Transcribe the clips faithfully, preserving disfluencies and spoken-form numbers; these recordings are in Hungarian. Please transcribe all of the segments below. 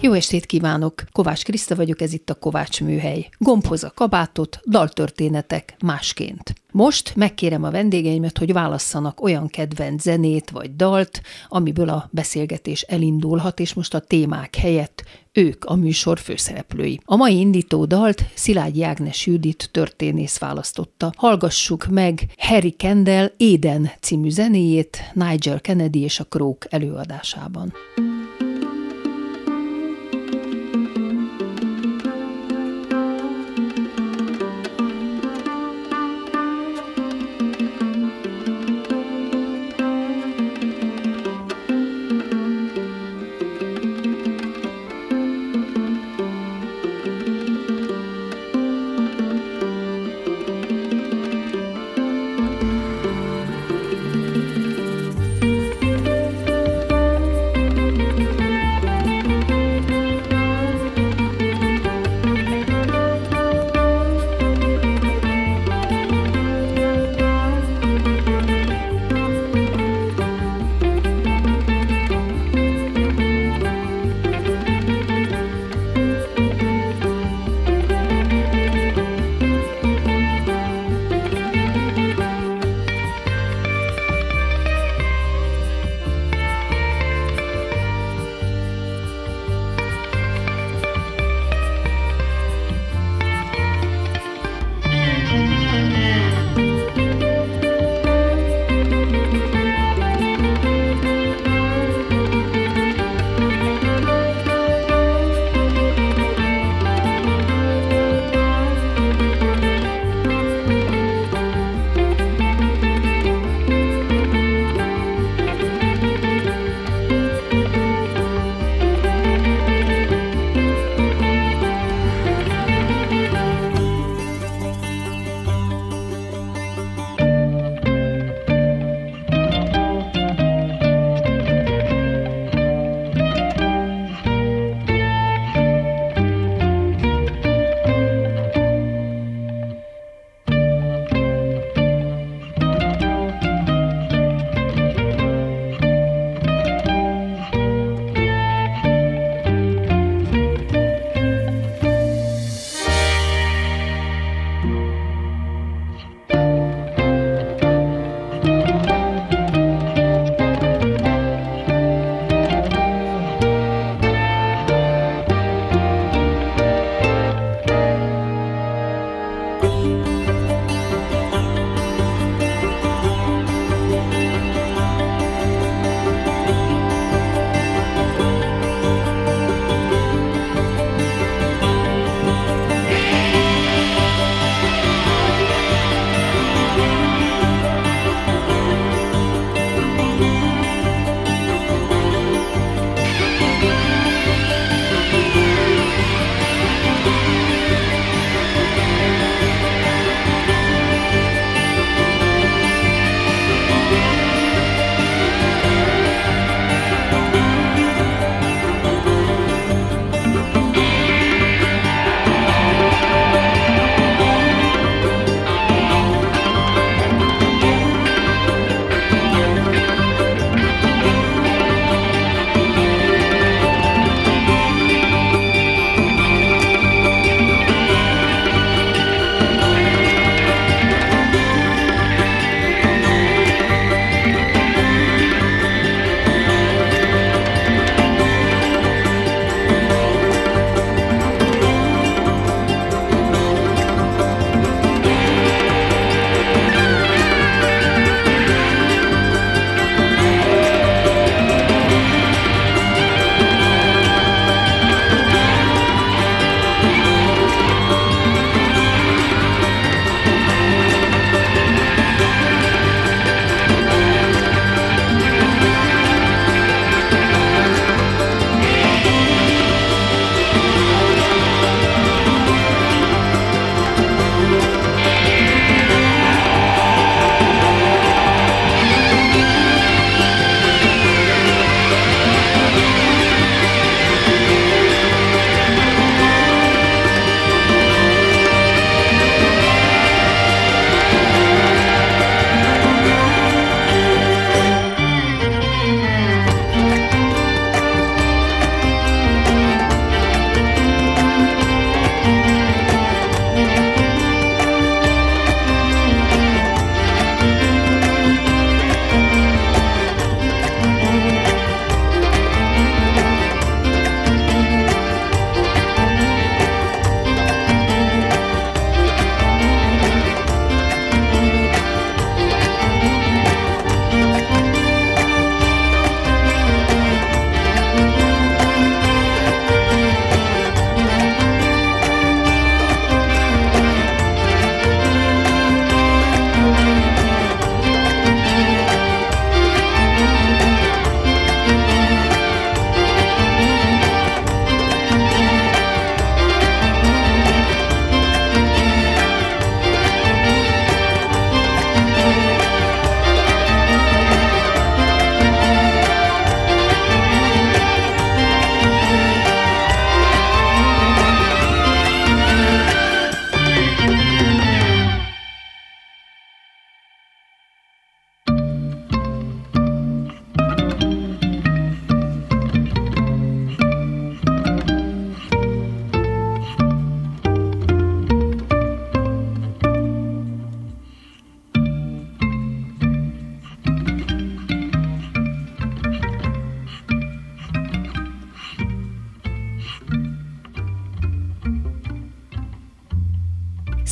Jó estét kívánok! Kovács Kriszta vagyok, ez itt a Kovátsműhely. Gombhoz a kabátot, daltörténetek másként. Most megkérem a vendégeimet, hogy válasszanak olyan kedvenc zenét vagy dalt, amiből a beszélgetés elindulhat, és most a témák helyett ők a műsor főszereplői. A mai indító dalt Szilágyi Ágnes Judit történész választotta. Hallgassuk meg Harry Kendall Éden című zenéjét Nigel Kennedy és a Kroke előadásában.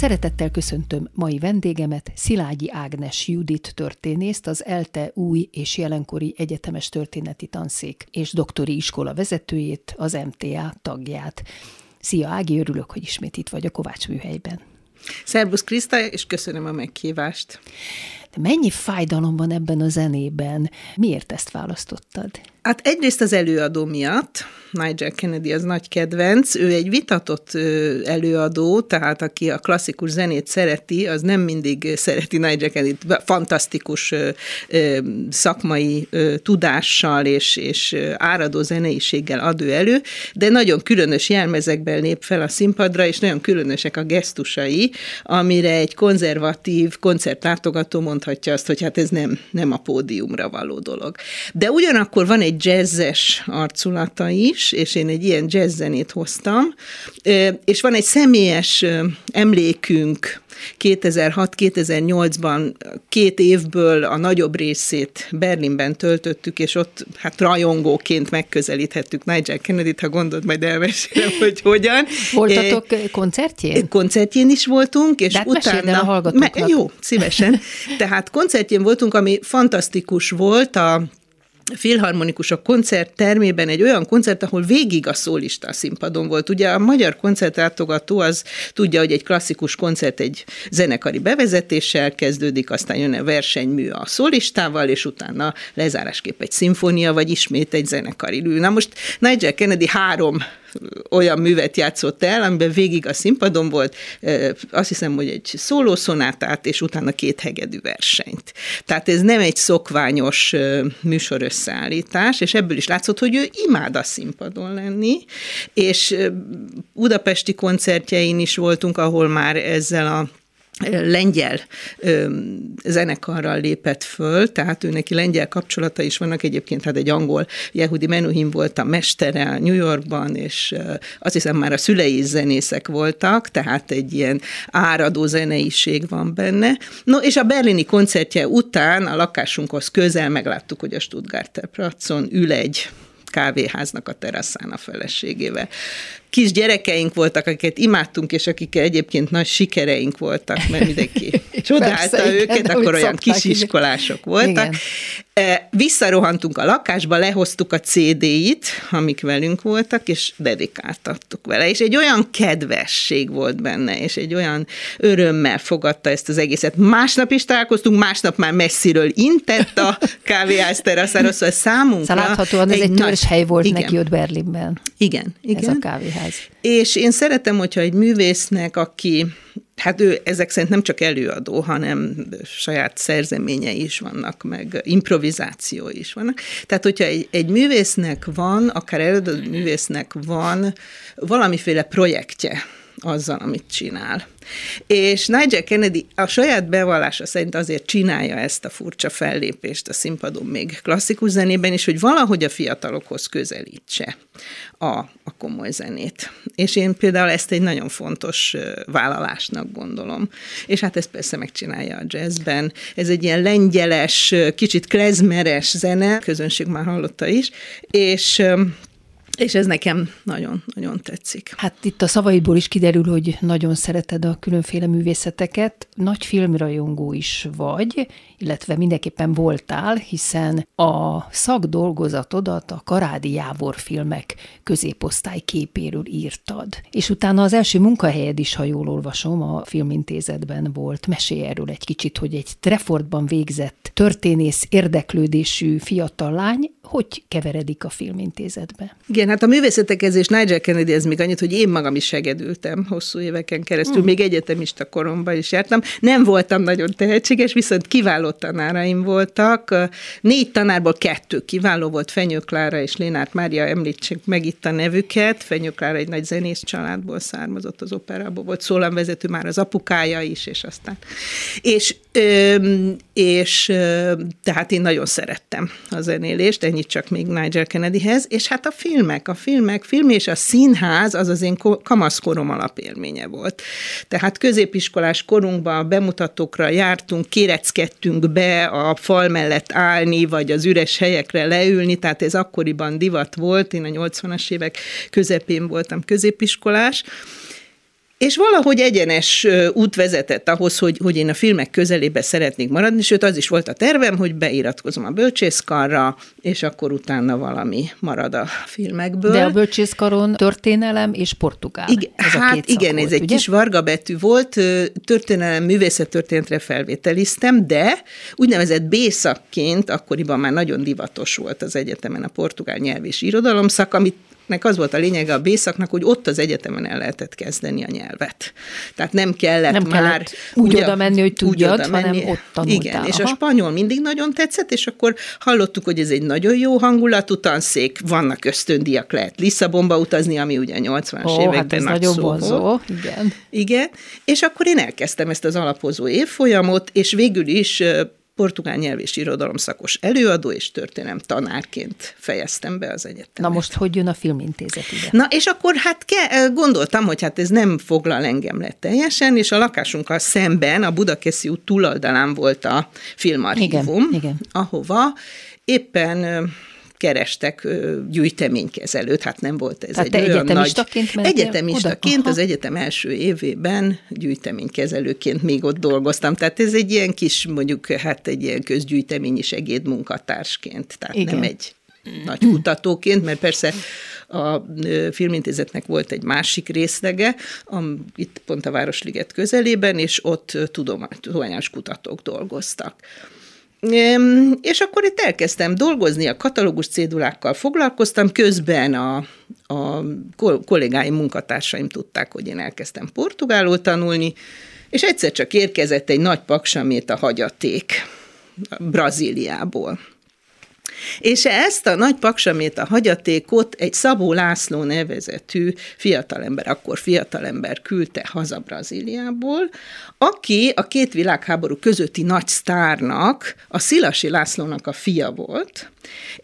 Szeretettel köszöntöm mai vendégemet, Szilágyi Ágnes Judit történészt, az ELTE új és jelenkori egyetemes történeti tanszék és doktori iskola vezetőjét, az em té á tagját. Szia Ági, örülök, hogy ismét itt vagy a Kovátsműhelyben. Szerbusz Kriszta, és köszönöm a meghívást. De mennyi fájdalom van ebben a zenében? Miért ezt választottad? Hát egyrészt az előadó miatt, Nigel Kennedy az nagy kedvenc, ő egy vitatott előadó, tehát aki a klasszikus zenét szereti, az nem mindig szereti Nigel Kennedyt, fantasztikus szakmai tudással és, és áradó zeneiséggel ad ő elő, de nagyon különös jelmezekben lép fel a színpadra, és nagyon különösek a gesztusai, amire egy konzervatív koncertlátogató mondhatja azt, hogy hát ez nem, nem a pódiumra való dolog. De ugyanakkor van egy egy jazzes arculata is, és én egy ilyen jazz zenét hoztam, és van egy személyes emlékünk kétezer-hat kétezer-nyolcban, két évből a nagyobb részét Berlinben töltöttük, és ott hát rajongóként megközelíthettük Nigel Kennedyt, ha gondolt, majd elmesélem, hogy hogyan. Voltatok koncertjén? Koncertjén is voltunk, és hát utána... Me- jó, szívesen. Tehát koncertjén voltunk, ami fantasztikus volt, a Filharmonikusok koncerttermében egy olyan koncert, ahol végig a szólista a színpadon volt. Ugye a magyar koncertlátogató az tudja, hogy egy klasszikus koncert egy zenekari bevezetéssel kezdődik, aztán jön a versenymű a szólistával, és utána lezárásképp egy szimfónia, vagy ismét egy zenekari mű. Na most Nigel Kennedy három olyan művet játszott el, amiben végig a színpadon volt, azt hiszem, hogy egy szólószonátát, és utána két hegedű versenyt. Tehát ez nem egy szokványos műsor összeállítás, és ebből is látszott, hogy ő imád a színpadon lenni, és budapesti koncertjein is voltunk, ahol már ezzel a lengyel ö, zenekarral lépett föl, tehát őneki lengyel kapcsolata is vannak egyébként, hát egy angol Yehudi Menuhin volt a mestere New Yorkban, és ö, azt hiszem már a szülei is zenészek voltak, tehát egy ilyen áradó zeneiség van benne. No, és a berlini koncertje után a lakásunkhoz közel megláttuk, hogy a Stuttgart placon ül egy kávéháznak a teraszán a feleségével. Kis gyerekeink voltak, akiket imádtunk, és akikkel egyébként nagy sikereink voltak, mert mindenki csodálta persze, őket, igen, akkor olyan kisiskolások voltak. Igen. Visszarohantunk a lakásba, lehoztuk a cé dé-it, amik velünk voltak, és dedikáltattuk vele. És egy olyan kedvesség volt benne, és egy olyan örömmel fogadta ezt az egészet. Másnap is találkoztunk, másnap már messziről intett a kávéház teraszán, szóval számunkra... Láthatóan ez egy törzshely volt, igen, neki ott Berlinben. Igen, igen. Ez a kávéház. És én szeretem, hogyha egy művésznek, aki, hát ő ezek szerint nem csak előadó, hanem saját szerzeményei is vannak, meg improvizáció is vannak. Tehát, hogyha egy, egy művésznek van, akár előadó művésznek van valamiféle projektje azzal, amit csinál. És Nigel Kennedy a saját bevallása szerint azért csinálja ezt a furcsa fellépést a színpadon még klasszikus zenében is, hogy valahogy a fiatalokhoz közelítse a, a komoly zenét. És én például ezt egy nagyon fontos vállalásnak gondolom. És hát ezt persze megcsinálja a jazzben. Ez egy ilyen lengyeles, kicsit klezmeres zene, közönség már hallotta is, és... És ez nekem nagyon-nagyon tetszik. Hát itt a szavaidból is kiderül, hogy nagyon szereted a különféle művészeteket. Nagy filmrajongó is vagy, illetve mindenképpen voltál, hiszen a szakdolgozatodat a Karádi Jávor filmek középosztály képéről írtad. És utána az első munkahelyed is, ha jól olvasom, a Filmintézetben volt. Mesélj erről egy kicsit, hogy egy Treffordban végzett történész érdeklődésű fiatal lány hogy keveredik a Filmintézetbe. Igen, hát a művészetekezés Nigel Kennedy ez még annyit, hogy én magam is segedültem hosszú éveken keresztül, hmm. még egyetemista koromban is jártam. Nem voltam nagyon tehetséges, viszont kiváló tanáraim voltak. Négy tanárból kettő kiváló volt, Fenyő Klára és Lénárt Mária, említsek meg itt a nevüket. Fenyő Klára egy nagy zenész családból származott, az operából volt szólamvezető, már az apukája is, és aztán. És, öm, és öm, tehát én nagyon szerettem a zenélést, ennyit csak még Nigel Kennedyhez, és hát a film Filmek, a filmek, film és a színház az az én kamaszkorom alapélménye volt. Tehát középiskolás korunkban a bemutatokra jártunk, kéreckedtünk be a fal mellett állni, vagy az üres helyekre leülni, tehát ez akkoriban divat volt, én a nyolcvanas évek közepén voltam középiskolás, És valahogy egyenes út vezetett ahhoz, hogy, hogy én a filmek közelébe szeretnék maradni, sőt az is volt a tervem, hogy beiratkozom a bölcsészkarra, és akkor utána valami marad a filmekből. De a bölcsészkaron történelem és portugál. Igen, ez hát a két igen, volt, ez egy ugye? Kis vargabetű volt, történelem, művészettörténetre felvételiztem, de úgynevezett B-szakként akkoriban már nagyon divatos volt az egyetemen a portugál nyelv és irodalom szak, amit nek az volt a lényege a B-szaknak, hogy ott az egyetemen el lehetett kezdeni a nyelvet. Tehát nem kellett nem már... Kellett úgy oda menni, hogy tudjad, hanem menni. Ott tanultál. Igen, aha. És a spanyol mindig nagyon tetszett, és akkor hallottuk, hogy ez egy nagyon jó hangulatú tanszék, vannak ösztöndiak, lehet Lisszabonba utazni, ami ugye nyolcvanas oh, években hát nagy szó volt. Igen. Igen, és akkor én elkezdtem ezt az alapozó évfolyamot, és végül is... portugál nyelv és irodalom szakos előadó és történelem tanárként fejeztem be az egyetemet. Na most hogy jön a filmintézet ide? Na és akkor hát ke- gondoltam, hogy hát ez nem foglal engem le teljesen, és a lakásunkkal szemben a Budakeszi út túloldalán volt a filmarchívum, igen, igen. Ahova éppen... kerestek gyűjteménykezelőt, hát nem volt ez tehát egy olyan egyetemistaként nagy... Egyetemistaként az egyetem első évében gyűjteménykezelőként még ott dolgoztam, tehát ez egy ilyen kis, mondjuk, hát egy ilyen közgyűjteményi segédmunkatársként, tehát igen. Nem egy nagy kutatóként, mert persze a filmintézetnek volt egy másik részlege, am, itt pont a Városliget közelében, és ott tudományos kutatók dolgoztak. És akkor itt elkezdtem dolgozni, a katalógus cédulákkal foglalkoztam, közben a, a kollégáim, munkatársaim tudták, hogy én elkezdtem portugálul tanulni, és egyszer csak érkezett egy nagy paksamét a hagyaték Brazíliából. És ezt a nagy paksamét, a hagyatékot egy Szabó László nevezetű fiatalember, akkor fiatalember küldte haza Brazíliából, aki a két világháború közötti nagy sztárnak, a Szilasi Lászlónak a fia volt,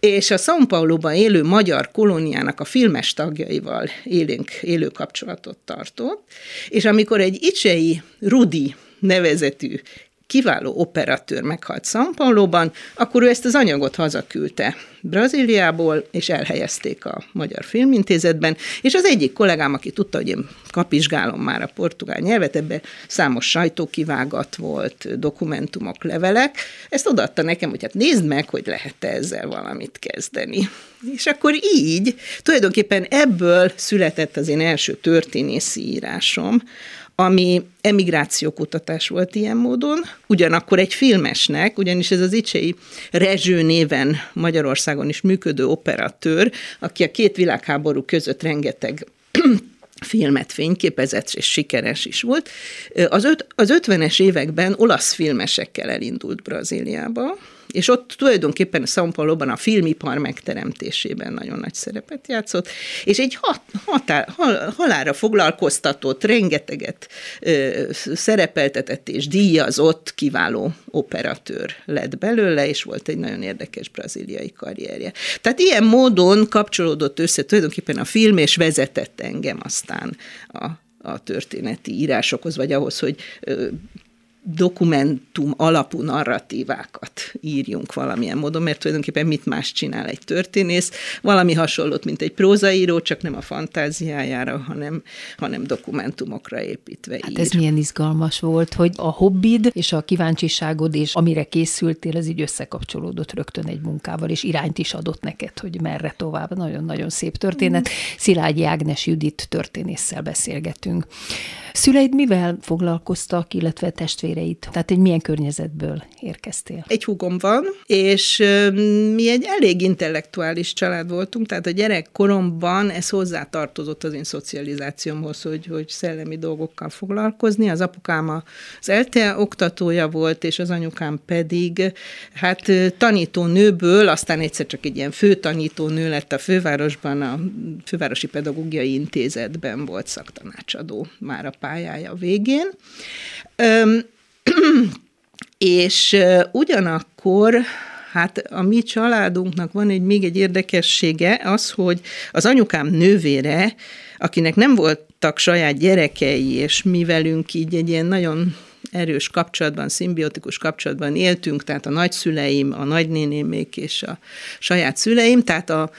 és a São Pauloban élő magyar kolóniának a filmes tagjaival élénk, élő kapcsolatot tartott, és amikor egy Icsei Rudi nevezetű kiváló operatőr meghalt São Pauloban, akkor ő ezt az anyagot hazaküldte Brazíliából, és elhelyezték a Magyar Filmintézetben, és az egyik kollégám, aki tudta, hogy én kapizsgálom már a portugál nyelvet, ebben számos sajtókivágat volt, dokumentumok, levelek, ezt odaadta nekem, hogy hát nézd meg, hogy lehet-e ezzel valamit kezdeni. És akkor így, tulajdonképpen ebből született az én első történészi írásom, ami emigrációkutatás volt ilyen módon, ugyanakkor egy filmesnek, ugyanis ez az Icsei Rezső néven Magyarországon is működő operatőr, aki a két világháború között rengeteg filmet fényképezett, és sikeres is volt. Az, öt, az ötvenes években olasz filmesekkel elindult Brazíliába, és ott tulajdonképpen São Pauloban a filmipar megteremtésében nagyon nagy szerepet játszott, és egy hat, határ, hal, halálra foglalkoztatott, rengeteget ö, szerepeltetett és díjazott kiváló operatőr lett belőle, és volt egy nagyon érdekes brazíliai karrierje. Tehát ilyen módon kapcsolódott össze tulajdonképpen a film, és vezetett engem aztán a, a történeti írásokhoz, vagy ahhoz, hogy... Ö, dokumentum alapú narratívákat írjunk valamilyen módon, mert tulajdonképpen mit más csinál egy történész, valami hasonlót, mint egy prózaíró, csak nem a fantáziájára, hanem, hanem dokumentumokra építve ír. Hát ez milyen izgalmas volt, hogy a hobbid és a kíváncsiságod, és amire készültél, ez így összekapcsolódott rögtön egy munkával, és irányt is adott neked, hogy merre tovább. Nagyon-nagyon szép történet. Mm. Szilágyi Ágnes Judit történésszel beszélgetünk. Szüleid mivel foglalkoztak, illetve testvéreit? Tehát egy milyen környezetből érkeztél? Egy húgom van, és mi egy elég intellektuális család voltunk, tehát a gyerekkoromban ez hozzátartozott az én szocializációmhoz, hogy, hogy szellemi dolgokkal foglalkozni. Az apukám az E L T E oktatója volt, és az anyukám pedig hát tanítónőből, aztán egyszer csak egy ilyen főtanítónő lett a fővárosban, a Fővárosi Pedagógiai Intézetben volt szaktanácsadó már a pályája végén, Öm, és ugyanakkor hát a mi családunknak van egy még egy érdekessége, az, hogy az anyukám nővére, akinek nem voltak saját gyerekei, és mi velünk így egy ilyen nagyon erős kapcsolatban, szimbiotikus kapcsolatban éltünk, tehát a nagyszüleim, a nagynénémék és a saját szüleim, tehát a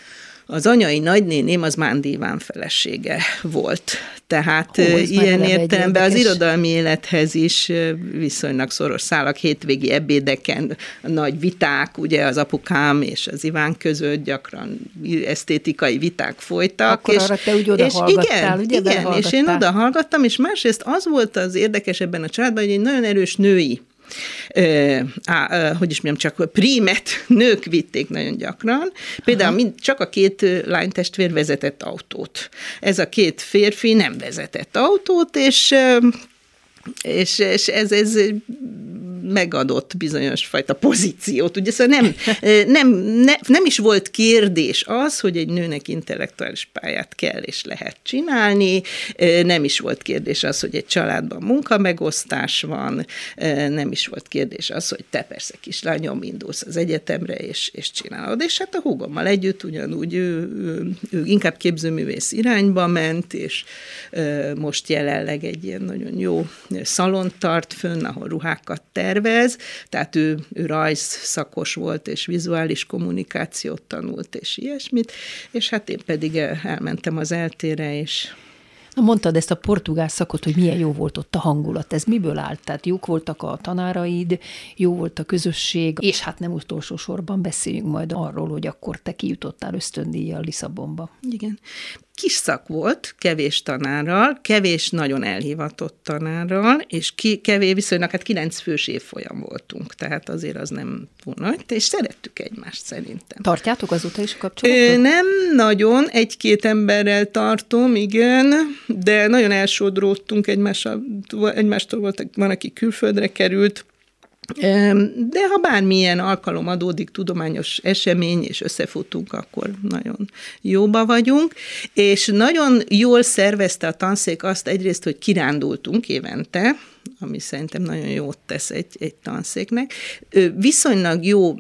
Az anyai nagynéném az Mándíván felesége volt. Tehát Hú, ilyen értelemben az irodalmi élethez is viszonylag szoros szálak, hétvégi ebédeken nagy viták, ugye az apukám és az Iván között gyakran esztétikai viták folytak. Akkor és, arra te úgy oda és hallgattál, igen, ugye? Igen, és én oda hallgattam, és másrészt az volt az érdekes ebben a családban, hogy egy nagyon erős női, Ö, á, hogy is mondjam, csak prímet nők vitték nagyon gyakran. Például mind, csak a két lánytestvér vezetett autót. Ez a két férfi nem vezetett autót, és, és, és ez, ez megadott bizonyos fajta pozíciót. Ugye szóval nem, nem, ne, nem is volt kérdés az, hogy egy nőnek intellektuális pályát kell és lehet csinálni, nem is volt kérdés az, hogy egy családban munkamegosztás van, nem is volt kérdés az, hogy te persze kislányom, indulsz az egyetemre és, és csinálod. És hát a húgommal együtt ugyanúgy ő, ő, ő inkább képzőművész irányba ment, és most jelenleg egy ilyen nagyon jó szalont tart fönn, ahol ruhákat tervez, tehát ő, ő rajz szakos volt, és vizuális kommunikációt tanult, és ilyesmit, és hát én pedig elmentem az é el té-re, és... Na, mondtad ezt a portugál szakot, hogy milyen jó volt ott a hangulat, ez miből állt? Tehát jók voltak a tanáraid, jó volt a közösség, és hát nem utolsó sorban beszéljünk majd arról, hogy akkor te kijutottál ösztöndíjjal Lisszabonba. Igen. Kis szak volt, kevés tanárral, kevés nagyon elhivatott tanárral, és ki, kevés viszonylag, hát kilenc fős évfolyam voltunk, tehát azért az nem túl nagy, és szerettük egymást szerintem. Tartjátok azóta is a kapcsolatot? Nem nagyon, egy-két emberrel tartom, igen, de nagyon elsodródtunk egymással, egymástól voltak, van, aki külföldre került, de ha bármilyen alkalom adódik, tudományos esemény, és összefutunk, akkor nagyon jóba vagyunk, és nagyon jól szervezte a tanszék azt egyrészt, hogy kirándultunk évente, ami szerintem nagyon jót tesz egy, egy tanszéknek. Viszonylag jó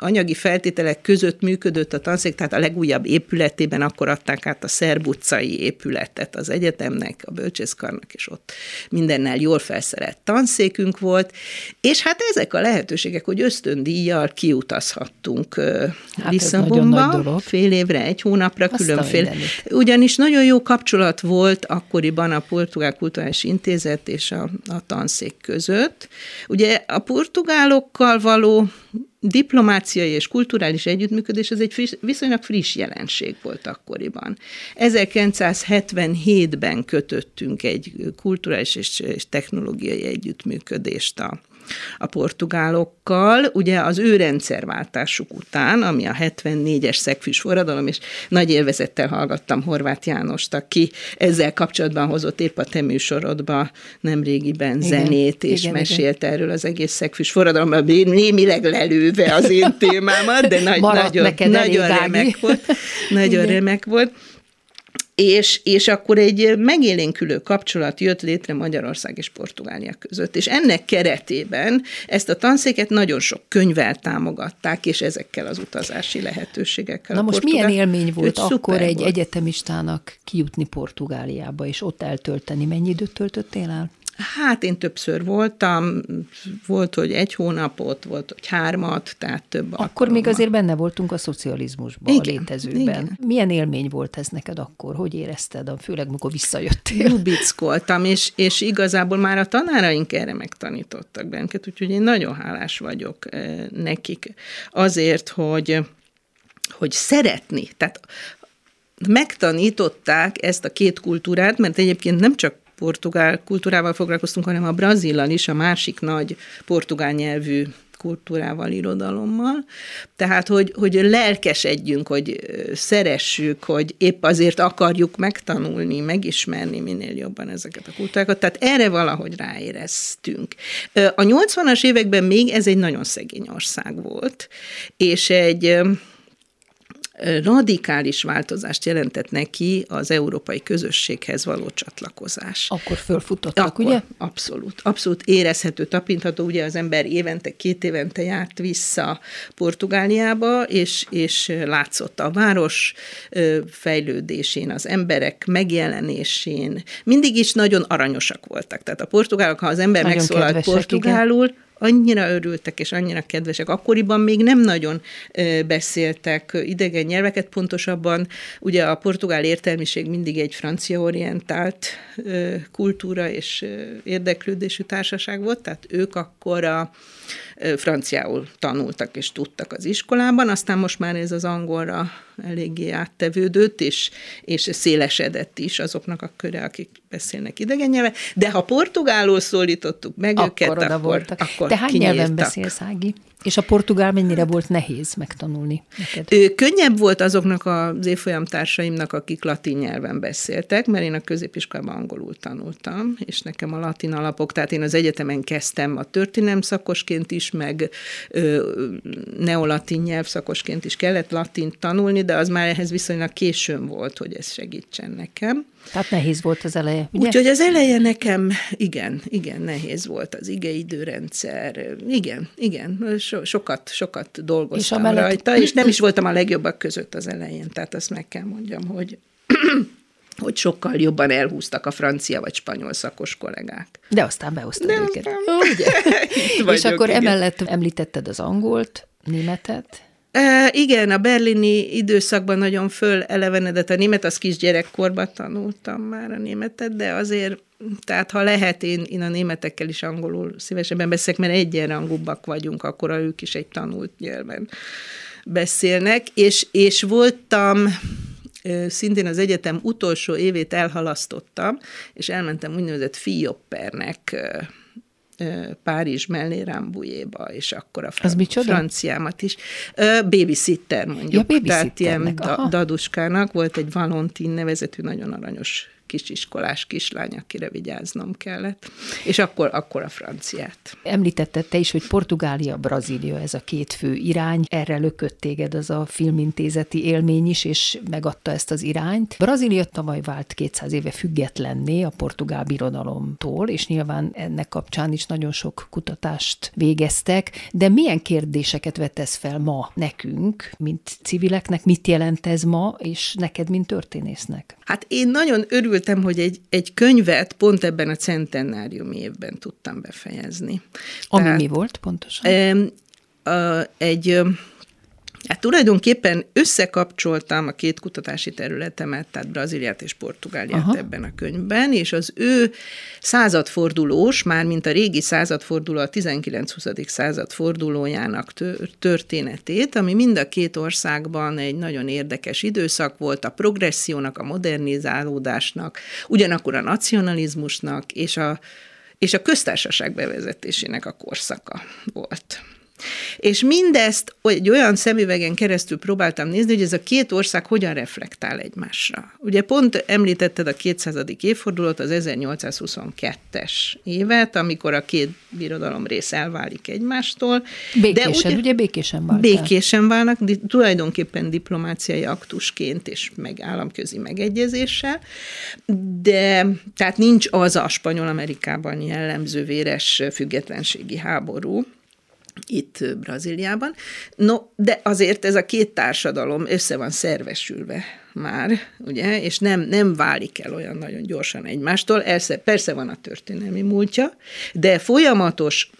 anyagi feltételek között működött a tanszék, tehát a legújabb épületében akkor adták át a Szerb utcai épületet az egyetemnek, a bölcsészkarnak, és ott mindennel jól felszerelt tanszékünk volt, és hát ezek a lehetőségek, hogy ösztöndíjjal kiutazhattunk hát Lisszabonba, fél évre, egy hónapra, azt különféle. Ugyanis nagyon jó kapcsolat volt akkoriban a Portugál Kulturális Intézet és a a tanszék között. Ugye a portugálokkal való diplomáciai és kulturális együttműködés az egy friss, viszonylag friss jelenség volt akkoriban. ezerkilencszázhetvenhétben kötöttünk egy kulturális és, és technológiai együttműködést a a portugálokkal, ugye az ő rendszerváltásuk után, ami a hetvennégyes szegfűs forradalom, és nagy élvezettel hallgattam Horváth Jánost, aki ezzel kapcsolatban hozott épp a te műsorodba nemrégiben zenét, és igen, mesélt igen. erről az egész szegfűs forradalomban, némileg lelőve az én témámat, de nagy, nagyon, nagyon remek volt. Nagyon igen. remek volt. És, és akkor egy megélénkülő kapcsolat jött létre Magyarország és Portugália között, és ennek keretében ezt a tanszéket nagyon sok könyvvel támogatták, és ezekkel az utazási lehetőségekkel. Na most milyen élmény volt akkor egy volt. egyetemistának kijutni Portugáliába, és ott eltölteni? Mennyi időt töltöttél el? Hát én többször voltam, volt, hogy egy hónapot, volt, hogy hármat, tehát több alkalommal. Akkor még azért benne voltunk a szocializmusban, igen, a létezőben. Igen. Milyen élmény volt ez neked akkor? Hogy érezted, főleg mikor visszajöttél? Lubickoltam, és, és igazából már a tanáraink erre megtanítottak bennünket, úgyhogy én nagyon hálás vagyok nekik azért, hogy, hogy szeretni. Tehát megtanították ezt a két kultúrát, mert egyébként nem csak portugál kultúrával foglalkoztunk, hanem a brazillal is, a másik nagy portugál nyelvű kultúrával, irodalommal. Tehát, hogy, hogy lelkesedjünk, hogy szeressük, hogy épp azért akarjuk megtanulni, megismerni minél jobban ezeket a kultúrákat. Tehát erre valahogy ráéreztünk. A nyolcvanas években még ez egy nagyon szegény ország volt, és egy... radikális változást jelentett neki az európai közösséghez való csatlakozás. Akkor fölfutottak, Akkor, ugye? Abszolút. Abszolút érezhető, tapintható. Ugye az ember évente, két évente járt vissza Portugáliába, és, és látszott a város fejlődésén, az emberek megjelenésén. Mindig is nagyon aranyosak voltak. Tehát a portugálok, ha az ember nagyon megszólalt kedvesek, portugálul, igen. annyira örültek és annyira kedvesek. Akkoriban még nem nagyon beszéltek idegen nyelveket, pontosabban ugye a portugál értelmiség mindig egy franciaorientált kultúra és érdeklődésű társaság volt, tehát ők akkor a franciául tanultak és tudtak az iskolában, aztán most már ez az angolra eléggé áttevődött, és, és szélesedett is azoknak a köre, akik beszélnek idegen nyelven. De ha portugálul szólítottuk meg akkor őket, oda akkor, akkor Tehát nyelven beszélsz, Ági? És a portugál mennyire volt nehéz megtanulni neked? Ő, könnyebb volt azoknak az évfolyamtársaimnak, akik latin nyelven beszéltek, mert én a középiskolában angolul tanultam, és nekem a latin alapok, tehát én az egyetemen kezdtem a történelem szakosként is, meg ö, neolatin nyelv szakosként is kellett latint tanulni, de az már ehhez viszonylag későn volt, hogy ez segítsen nekem. Tehát nehéz volt az eleje, ugye? Úgyhogy az eleje nekem, igen, igen, nehéz volt az igeidőrendszer, igen, igen, so, sokat, sokat dolgoztam és mellett... rajta, és nem is voltam a legjobbak között az elején, tehát azt meg kell mondjam, hogy... hogy sokkal jobban elhúztak a francia vagy spanyol szakos kollégák. De aztán behoztad De őket. Aztán... És akkor igen. Emellett említetted az angolt, németet? E, igen, a berlini időszakban nagyon fölelevenedett a német, az kisgyerekkorban tanultam már a németet, de azért, tehát ha lehet, én, én a németekkel is angolul szívesebben beszélek, mert egyenrangúbbak vagyunk, akkor ők is egy tanult nyelven beszélnek, és, és voltam... szintén az egyetem utolsó évét elhalasztottam, és elmentem úgynevezett fioppernek Párizs mellé Rambouilléba, és akkor a fran- franciámat is. Babysitter mondjuk. Ja, tehát ilyen da- daduskának volt egy Valentin nevezetű nagyon aranyos kisiskolás kislány, akire vigyáznom kellett. És akkor, akkor a franciát. Említetted te is, hogy Portugália, Brazília, ez a két fő irány. Erre lökött téged az a filmintézeti élmény is, és megadta ezt az irányt. Brazília tavaly vált kétszáz éve függetlenné a portugál birodalomtól, és nyilván ennek kapcsán is nagyon sok kutatást végeztek, de milyen kérdéseket vetesz fel ma nekünk, mint civileknek? Mit jelent ez ma, és neked, mint történésznek? Hát én nagyon örülök, hogy egy, egy könyvet pont ebben a centenáriumi évben tudtam befejezni. Ami Tehát, mi volt pontosan? Egy, hát tulajdonképpen összekapcsoltam a két kutatási területemet, tehát Brazíliát és Portugáliát Aha. ebben a könyvben, és az ő századfordulós, már mint a régi századforduló, a tizenkilenc-huszadik századfordulójának történetét, ami mind a két országban egy nagyon érdekes időszak volt, a progressziónak, a modernizálódásnak, ugyanakkor a nacionalizmusnak és a, és a köztársaság bevezetésének a korszaka volt. És mindezt egy olyan szemüvegen keresztül próbáltam nézni, hogy ez a két ország hogyan reflektál egymásra. Ugye pont említetted a kétszázadik évfordulót, az ezernyolcszázhuszonkettes évet, amikor a két birodalom rész elválik egymástól. Békésen, de ugye, ugye békésen válnak. Békésen válnak, di- tulajdonképpen diplomáciai aktusként és meg államközi megegyezéssel, de tehát nincs az a Spanyol-Amerikában jellemző véres függetlenségi háború, itt Brazíliában. No, de azért ez a két társadalom össze van szervesülve már, ugye, és nem, nem válik el olyan nagyon gyorsan egymástól. Elsze, persze van a történelmi múltja, de folyamatos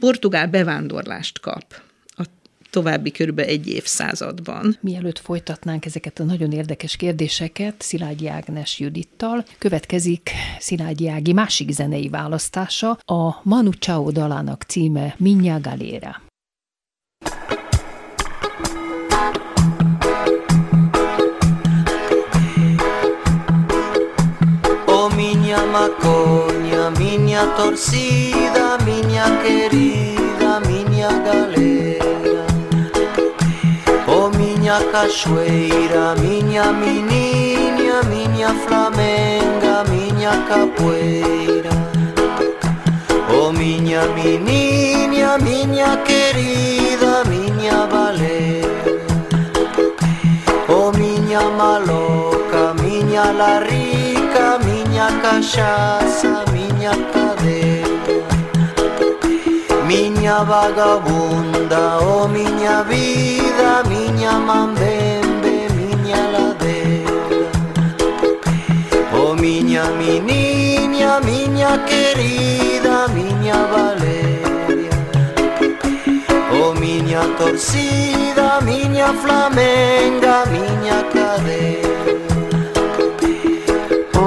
portugál bevándorlást kap a további körülbelül egy évszázadban. Mielőtt folytatnánk ezeket a nagyon érdekes kérdéseket Szilágyi Ágnes Judittal, következik Szilágyi Ági másik zenei választása, a Manu Chao dalának címe Minha Galera. Oh, minha maconha, minha torcida, minha querida, minha galera. Minha cachoeira, minha menina, minha flamenga, minha capoeira. Oh, minha menina, minha querida, minha baleia. Oh, minha maloca, minha la rica, minha cachaça, minha cadeia. Minha vagabunda, oh, minha vida. Minha mambembe, minha ladeira. Oh, minha menina, minha querida, minha valéria. miña torcida, miña flamenga, miña cadena. Po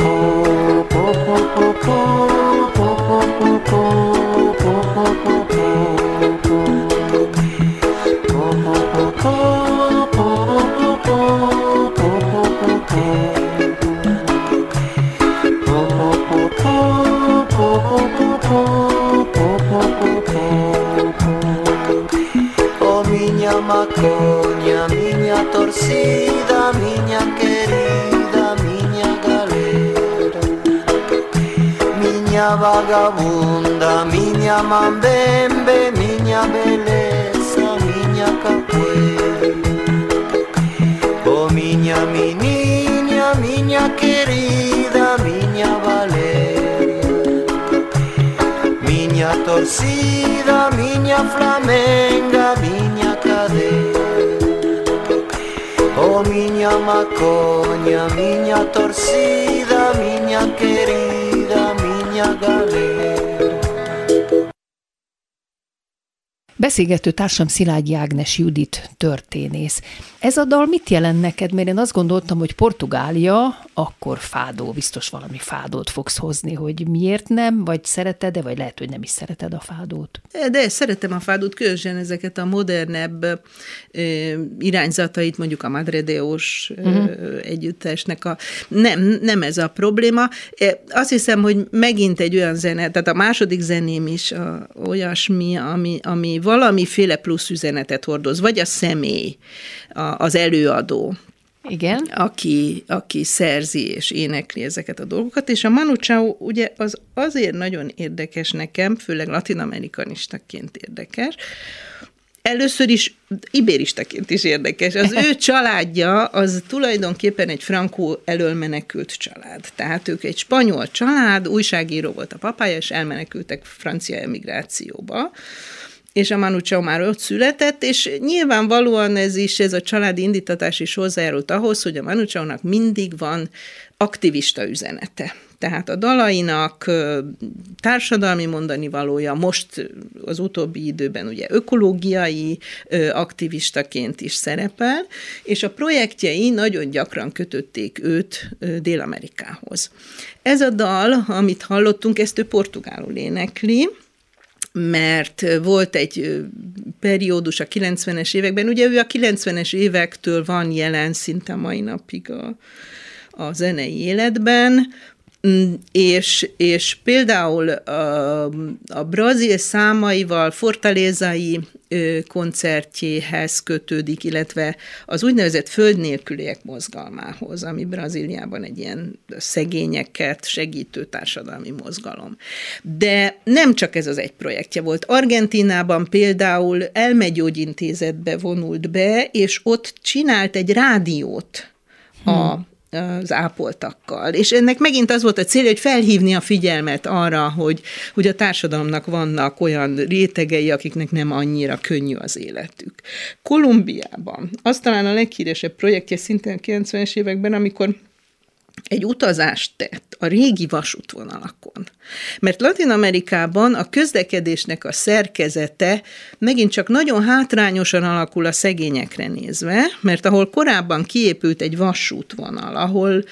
po po po. Maconha, minha torcida, minha querida, minha galera, minha vagabunda, minha mambembe, minha beleza, minha capoeira, oh minha menina, minha querida, minha valéria, minha torcida, minha flamenga, minha oh minha maconha, minha torcida, minha querida, minha galera. Beszélgető társam Szilágyi Ágnes Judit történész. Ez a dal mit jelent neked? Mert én azt gondoltam, hogy Portugália, akkor fádó, biztos valami fádót fogsz hozni, hogy miért nem, vagy szereted-e, vagy lehet, hogy nem is szereted a fádót. De szeretem a fádót, különösen ezeket a modernebb irányzatait, mondjuk a Madredeus uh-huh. együttesnek. A... Nem, nem ez a probléma. Azt hiszem, hogy megint egy olyan zene, tehát a második zeném is a, olyasmi, ami, ami valamiféle plusz üzenetet hordoz, vagy a személy, a, az előadó. Igen. Aki, aki szerzi és énekli ezeket a dolgokat, és a Manu Chao ugye az azért nagyon érdekes nekem, főleg latin-amerikanistaként érdekes, először is ibéristaként is érdekes. Az ő családja az tulajdonképpen egy frankó elől menekült család. Tehát ők egy spanyol család, újságíró volt a papája, és elmenekültek francia emigrációba, és a Manu Chao már ott született, és nyilvánvalóan ez is, ez a családi indítatás is hozzájárult ahhoz, hogy a Manu Chao-nak mindig van aktivista üzenete. Tehát a dalainak társadalmi mondani valója, most az utóbbi időben ugye ökológiai aktivistaként is szerepel, és a projektjei nagyon gyakran kötötték őt Dél-Amerikához. Ez a dal, amit hallottunk, ezt ő portugálul énekli, mert volt egy periódus a kilencvenes években, ugye ő a kilencvenes évektől van jelen szinte mai napig a, a zenei életben, és, és például a, a brazil számaival fortalezai koncertjéhez kötődik, illetve az úgynevezett föld nélküliek mozgalmához, ami Brazíliában egy ilyen szegényeket segítő társadalmi mozgalom. De nem csak ez az egy projektje volt. Argentínában például elmegyógyintézetbe vonult be, és ott csinált egy rádiót hmm. a az ápoltakkal. És ennek megint az volt a célja, hogy felhívni a figyelmet arra, hogy, hogy a társadalomnak vannak olyan rétegei, akiknek nem annyira könnyű az életük. Kolumbiában az talán a leghíresebb projektje szintén a kilencvenes években, amikor egy utazást tett a régi vasútvonalakon. Mert Latin-Amerikában a közlekedésnek a szerkezete megint csak nagyon hátrányosan alakul a szegényekre nézve, mert ahol korábban kiépült egy vasútvonal, ahol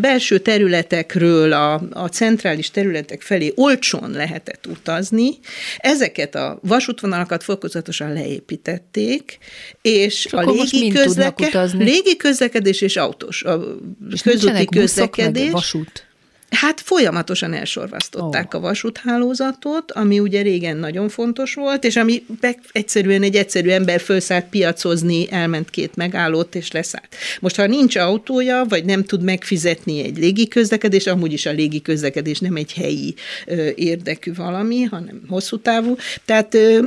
belső területekről a, a centrális területek felé olcsón lehetett utazni, ezeket a vasútvonalakat fokozatosan leépítették, és, és a légi, közleke, légi közlekedés és autós, a és közúti közlekedés, vasút. Hát folyamatosan elsorvasztották oh. a vasúthálózatot, ami ugye régen nagyon fontos volt, és ami egyszerűen egy egyszerű ember fölszállt piacozni, elment két megállót, és leszállt. Most, ha nincs autója, vagy nem tud megfizetni egy légiközlekedés, amúgy is a légiközlekedés nem egy helyi ö, érdekű valami, hanem hosszú távú. Tehát ö,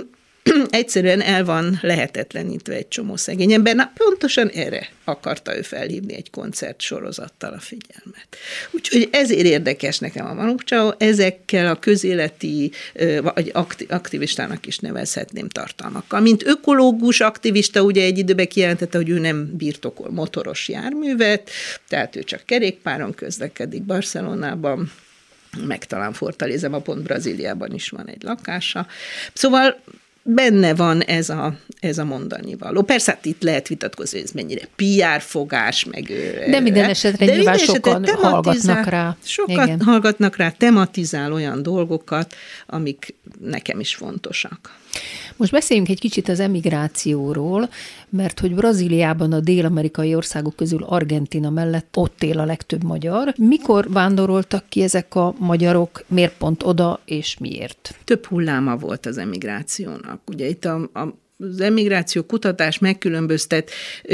egyszerűen el van lehetetlenítve egy csomó szegény ember. Na, pontosan erre akarta ő felhívni egy koncert sorozattal a figyelmet. Úgyhogy ezért érdekes nekem a Manu Chao, ezekkel a közéleti, vagy aktivistának is nevezhetném tartalmakkal. Mint ökológus aktivista, ugye egy időben kijelentette, hogy ő nem birtokol motoros járművet, tehát ő csak kerékpáron közlekedik Barcelonában, meg talán Fortalezában, pont Brazíliában is van egy lakása. Szóval benne van ez a, ez a mondani való. Persze hát itt lehet vitatkozni, ez mennyire pé er fogás, meg őre. De minden esetre de nyilván minden sokan esetre hallgatnak rá. Sokat igen. hallgatnak rá, tematizál olyan dolgokat, amik nekem is fontosak. Most beszéljünk egy kicsit az emigrációról, mert hogy Brazíliában a dél-amerikai országok közül Argentína mellett ott él a legtöbb magyar. Mikor vándoroltak ki ezek a magyarok, miért pont oda és miért? Több hulláma volt az emigrációnak. Ugye itt a, a az emigráció kutatás megkülönböztet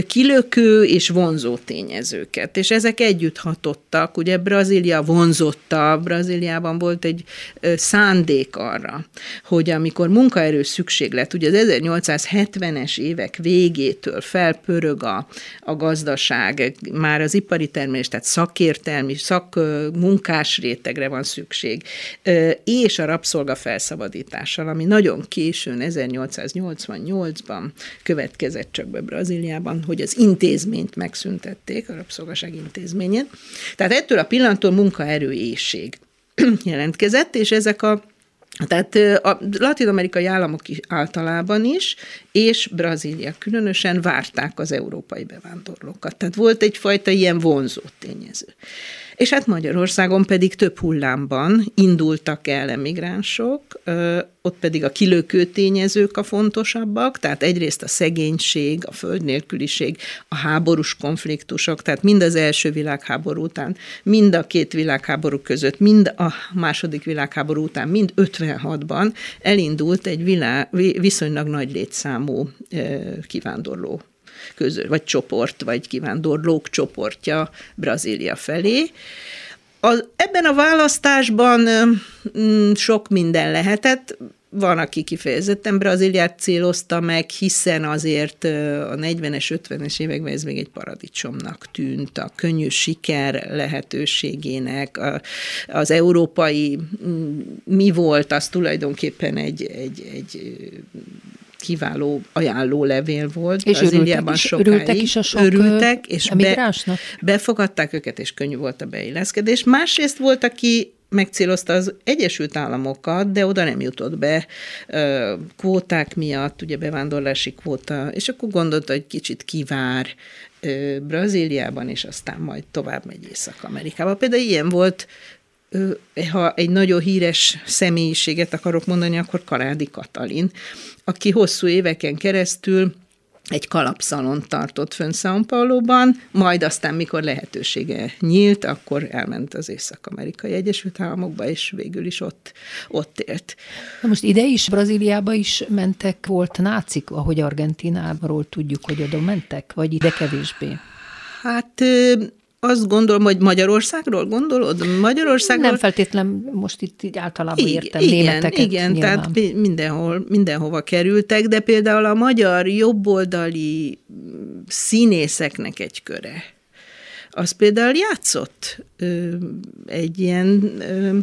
kilökő és vonzó tényezőket, és ezek együtt hatottak. Ugye Brazília vonzotta, Brazíliában volt egy szándék arra, hogy amikor munkaerő szükséglet, ugye az ezernyolcszázhetvenes évek végétől felpörög a, a gazdaság, már az ipari termelés, tehát szakértelmi, szakmunkás rétegre van szükség, és a rabszolga felszabadítással, ami nagyon későn, ezernyolcszáznyolcvannyolcban következett csak be Brazíliában, hogy az intézményt megszüntették, a rabszolgaság intézményét. Tehát ettől a pillanattól munkaerőéhség jelentkezett, és ezek a Tehát a latin-amerikai államok is általában is, és Brazília különösen várták az európai bevándorlókat. Tehát volt egyfajta ilyen vonzó tényező. És hát Magyarországon pedig több hullámban indultak el emigránsok, ott pedig a kilökő tényezők a fontosabbak, tehát egyrészt a szegénység, a földnélküliség, a háborús konfliktusok, tehát mind az első világháború után, mind a két világháború között, mind a második világháború után, mind ötvenhatban elindult egy vilá, viszonylag nagy létszámú kivándorló közül, vagy csoport, vagy kivándorlók csoportja Brazília felé. Az, ebben a választásban mm, sok minden lehetett. Van, aki kifejezetten Brazíliát célozta meg, hiszen azért a negyvenes, ötvenes években ez még egy paradicsomnak tűnt, a könnyű siker lehetőségének, a, az európai mi volt, az tulajdonképpen egy, egy, egy kiváló ajánlólevél volt. És örültek is, örültek is a sok örültek, és emigránsnak. Be, befogadták őket, és könnyű volt a beilleszkedés. Másrészt volt, aki megcélozta az Egyesült Államokat, de oda nem jutott be kvóták miatt, ugye bevándorlási kvóta, és akkor gondolta, hogy kicsit kivár Brazíliában, és aztán majd tovább megy Észak-Amerikába. Például ilyen volt, ha egy nagyon híres személyiséget akarok mondani, akkor Karádi Katalin, aki hosszú éveken keresztül egy kalapszalont tartott fönn São Paulo-ban, majd aztán, mikor lehetősége nyílt, akkor elment az Észak-Amerikai Egyesült Államokba, és végül is ott, ott élt. Na most ide is, Brazíliába is mentek, volt nácik, ahogy Argentínáról tudjuk, hogy oda mentek, vagy ide kevésbé? Hát... Azt gondolom, hogy Magyarországról gondolod? Magyarországról... Nem feltétlen, most itt így általában értem igen, németeket. Igen, nyilván. Tehát mindenhol, mindenhova kerültek, de például a magyar jobboldali színészeknek egy köre. Az például játszott ö, egy ilyen... Ö,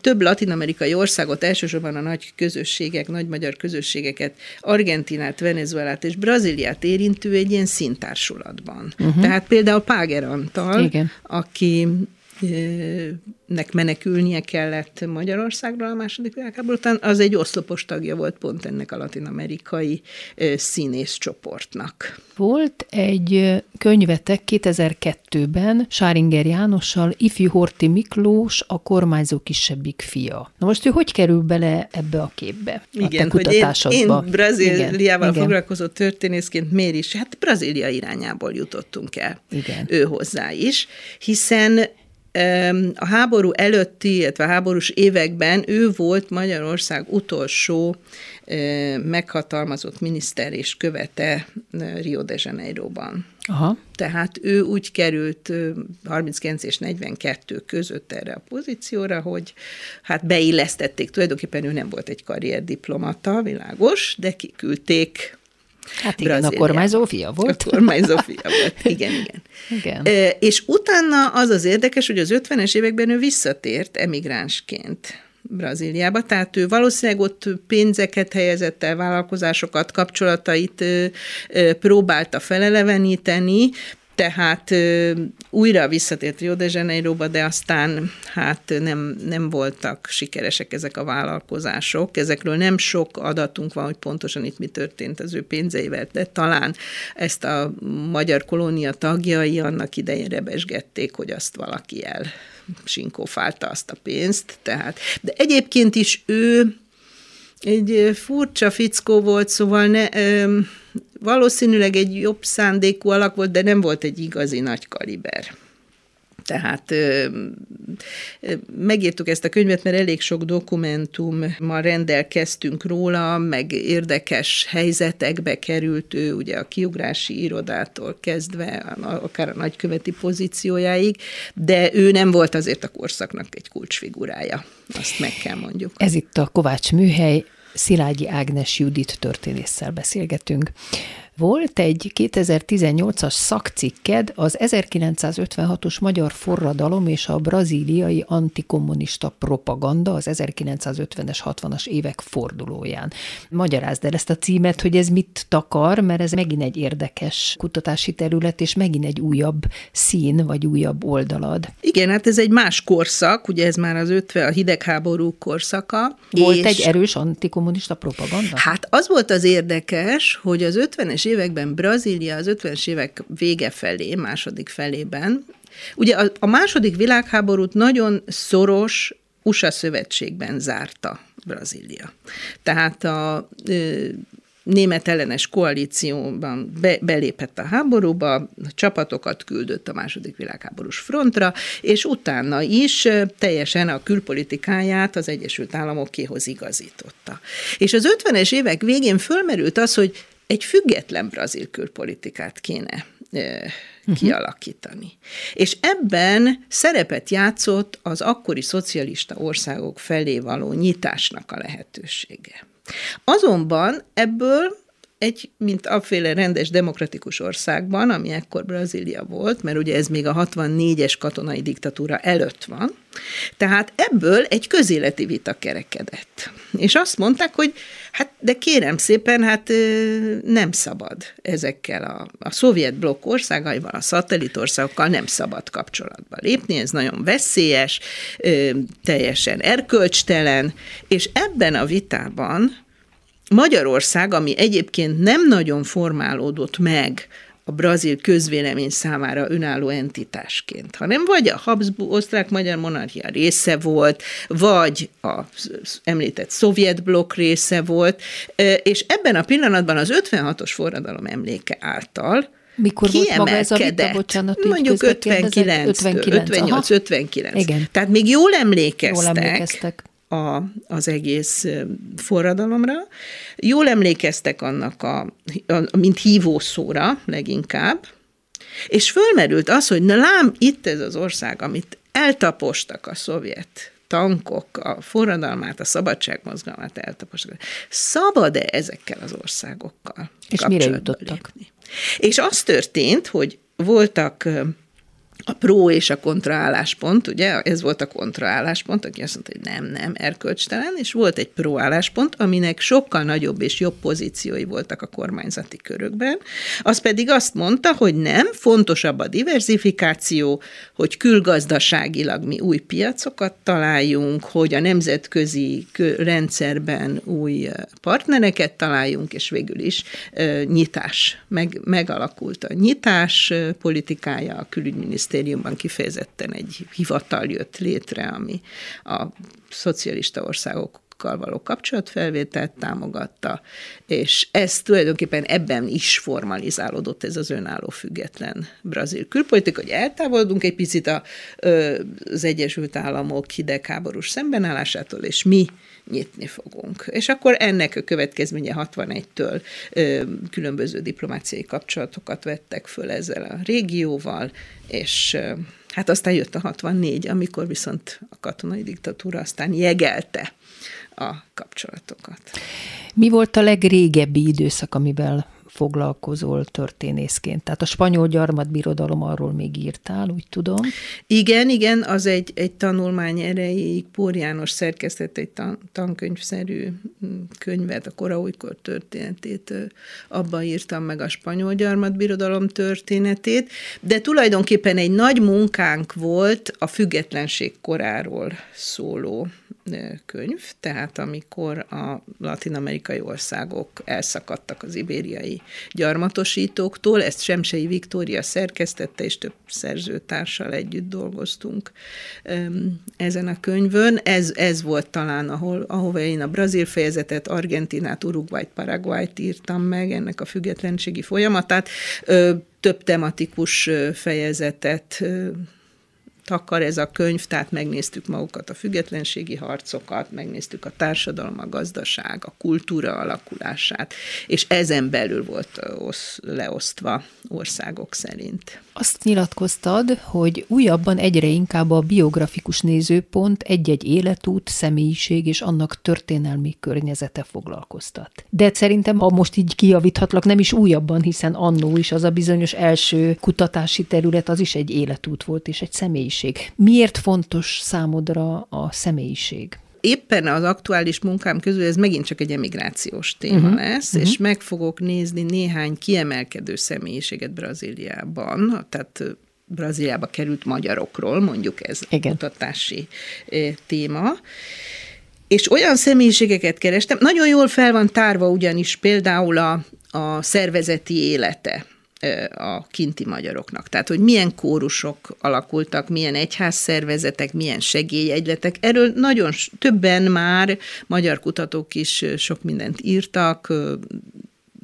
több latin-amerikai országot, elsősorban a nagy közösségek, nagy magyar közösségeket, Argentinát, Venezuelát és Brazíliát érintő egy ilyen színtársulatban. Uh-huh. Tehát például Páger Antal, igen, aki nek menekülnie kellett Magyarországról a második világháború után, az egy oszlopos tagja volt pont ennek a latin-amerikai színész csoportnak. Volt egy könyvetek kétezer-kettőben Sáringer Jánossal, Ifjú Horthy Miklós, a kormányzó kisebbik fia. Na most ő hogy kerül bele ebbe a képbe? Igen, a hogy én, én Brazíliával igen, foglalkozó igen. történészként miért is? Hát Brazília irányából jutottunk el. Igen. Ő hozzá is, hiszen a háború előtti, illetve a háborús években ő volt Magyarország utolsó meghatalmazott miniszter és követe Rio de Janeiroban. Aha. Tehát ő úgy került harminckilenc és negyvenkettő között erre a pozícióra, hogy hát beillesztették, tulajdonképpen ő nem volt egy karrierdiplomata, világos, de kiküldték. Hát igen, a kormányzó fia volt. A kormányzó fia volt, igen, igen. igen. E, és utána az az érdekes, hogy az ötvenes években ő visszatért emigránsként Brazíliába, tehát ő valószínűleg ott pénzeket helyezett el, vállalkozásokat, kapcsolatait ö, ö, próbálta feleleveníteni, tehát ö, újra visszatért Rio de Janeiroba, de aztán hát nem, nem voltak sikeresek ezek a vállalkozások. Ezekről nem sok adatunk van, hogy pontosan itt mi történt az ő pénzeivel, de talán ezt a magyar kolónia tagjai annak idején rebesgették, hogy azt valaki el sinkófálta azt a pénzt. Tehát. De egyébként is ő egy furcsa fickó volt, szóval ne... Ö, valószínűleg egy jobb szándékú alak volt, de nem volt egy igazi nagy kaliber. Tehát ö, ö, megírtuk ezt a könyvet, mert elég sok dokumentummal rendelkeztünk róla, meg érdekes helyzetekbe került ő, ugye a kiugrási irodától kezdve, akár a nagyköveti pozíciójáig, de ő nem volt azért a korszaknak egy kulcsfigurája, azt meg kell mondjuk. Ez itt a Kovátsműhely, Szilágyi Ágnes Judit történésszel beszélgetünk. Volt egy kétezer-tizennyolcas szakcikked az ezerkilencszázötvenhatos magyar forradalom és a brazíliai antikommunista propaganda az ezerkilencszázötvenes, hatvanas évek fordulóján. Magyarázd el ezt a címet, hogy ez mit takar, mert ez megint egy érdekes kutatási terület, és megint egy újabb szín, vagy újabb oldalad. Igen, hát ez egy más korszak, ugye ez már az ötven, a hidegháború korszaka. Volt és... egy erős antikommunista propaganda? Hát az volt az érdekes, hogy az ötvenes években Brazília az ötvenes évek vége felé, második felében. Ugye a, a második világháborút nagyon szoros u es á szövetségben zárta Brazília. Tehát a ö, német ellenes koalícióban be, belépett a háborúba, csapatokat küldött a második világháborús frontra, és utána is teljesen a külpolitikáját az Egyesült Államokéhoz igazította. És az ötvenes évek végén fölmerült az, hogy egy független brazil külpolitikát kéne kialakítani. Uh-huh. És ebben szerepet játszott az akkori szocialista országok felé való nyitásnak a lehetősége. Azonban ebből egy, mint afféle rendes demokratikus országban, ami ekkor Brazília volt, mert ugye ez még a hatvannégyes katonai diktatúra előtt van, tehát ebből egy közéleti vita kerekedett. És azt mondták, hogy hát de kérem szépen, hát nem szabad ezekkel a, a szovjet blokk országaival, a szatellit országokkal nem szabad kapcsolatba lépni, ez nagyon veszélyes, teljesen erkölcstelen, és ebben a vitában Magyarország, ami egyébként nem nagyon formálódott meg a brazil közvélemény számára önálló entitásként, hanem vagy a Habsburg osztrák-magyar monarchia része volt, vagy az említett szovjet blokk része volt, és ebben a pillanatban az ötvenhatos forradalom emléke által mikor volt maga ez a vita, bocsánat, mondjuk ötvenkilenc, ötvennyolc, ötvenkilenc. Tehát még jól emlékeztek. Jól emlékeztek. A, az egész forradalomra. Jól emlékeztek annak a, a mint hívószóra leginkább, és fölmerült az, hogy na lám, itt ez az ország, amit eltapostak a szovjet tankok, a forradalmát, a szabadságmozgalmát eltapostak. Szabad-e ezekkel az országokkal és mire jutottak? Lépni? És az történt, hogy voltak a pró és a kontraálláspont, ugye, ez volt a kontraálláspont, aki azt mondta, hogy nem, nem, erkölcstelen, és volt egy próálláspont, aminek sokkal nagyobb és jobb pozíciói voltak a kormányzati körökben, az pedig azt mondta, hogy nem, fontosabb a diversifikáció, hogy külgazdaságilag mi új piacokat találjunk, hogy a nemzetközi rendszerben új partnereket találjunk, és végül is uh, nyitás, meg, megalakult a nyitás politikája, a külügyminisztérium kifejezetten egy hivatal jött létre, ami a szocialista országokkal való kapcsolatfelvételt támogatta, és ez tulajdonképpen ebben is formalizálódott ez az önálló független brazil külpolitika, hogy eltávolodunk egy picit az Egyesült Államok hidegháborús szembenállásától, és mi nyitni fogunk. És akkor ennek a következménye hatvanegytől ö, különböző diplomáciai kapcsolatokat vettek föl ezzel a régióval, és ö, hát aztán jött a hatvannégy, amikor viszont a katonai diktatúra aztán jegelte a kapcsolatokat. Mi volt a legrégebbi időszak, amivel foglalkozol történészként? Tehát a spanyol gyarmatbirodalom, arról még írtál, úgy tudom. Igen, igen, az egy, egy tanulmány erejéig. Pór János szerkesztett egy tan- tankönyvszerű könyvet, a kora újkor történetét. Abban írtam meg a spanyol gyarmatbirodalom történetét, de tulajdonképpen egy nagy munkánk volt a függetlenség koráról szóló könyv, tehát amikor a latin-amerikai országok elszakadtak az ibériai gyarmatosítóktól, ezt Semsey Viktória szerkesztette, és több szerzőtársal együtt dolgoztunk ezen a könyvön. Ez, ez volt talán, ahol, ahova én a brazil fejezetet, Argentinát, Uruguayt, Paraguayt írtam meg, ennek a függetlenségi folyamatát, több tematikus fejezetet takar ez a könyv, tehát megnéztük magukat a függetlenségi harcokat, megnéztük a társadalom, a gazdaság, a kultúra alakulását, és ezen belül volt leosztva országok szerint. Azt nyilatkoztad, hogy újabban egyre inkább a biografikus nézőpont egy-egy életút, személyiség és annak történelmi környezete foglalkoztat. De szerintem, ha most így kijavíthatlak, nem is újabban, hiszen annó is az a bizonyos első kutatási terület, az is egy életút volt és egy személyiség. Miért fontos számodra a személyiség? Éppen az aktuális munkám közül ez megint csak egy emigrációs téma uh-huh. lesz, uh-huh. és meg fogok nézni néhány kiemelkedő személyiséget Brazíliában, tehát Brazíliába került magyarokról, mondjuk ez Igen. kutatási téma. És olyan személyiségeket kerestem, nagyon jól fel van tárva ugyanis például a, a szervezeti élete a kinti magyaroknak. Tehát, hogy milyen kórusok alakultak, milyen egyházszervezetek, milyen segélyegyletek. Erről nagyon többen már magyar kutatók is sok mindent írtak.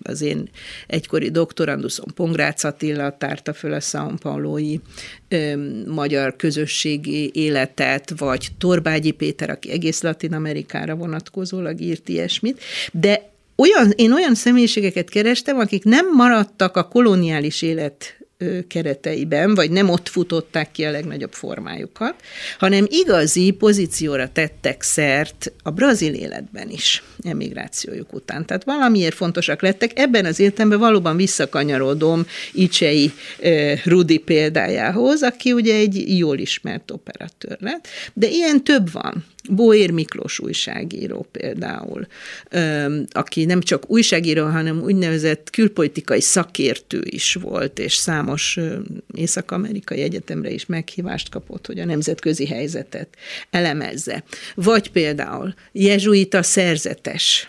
Az én egykori doktoranduszom Pongrácz Attila tárta föl a São Paulói magyar közösségi életet, vagy Torbágyi Péter, aki egész Latin Amerikára vonatkozólag írt ilyesmit. De Olyan, én olyan személyiségeket kerestem, akik nem maradtak a koloniális élet kereteiben, vagy nem ott futották ki a legnagyobb formájukat, hanem igazi pozícióra tettek szert a brazil életben is, emigrációjuk után. Tehát valamiért fontosak lettek. Ebben az értelemben valóban visszakanyarodom Icsei Rudi példájához, aki ugye egy jól ismert operatőr lett, de ilyen több van. Boér Miklós újságíró például, aki nem csak újságíró, hanem úgynevezett külpolitikai szakértő is volt, és számos észak-amerikai egyetemre is meghívást kapott, hogy a nemzetközi helyzetet elemezze. Vagy például jezsuita szerzetes,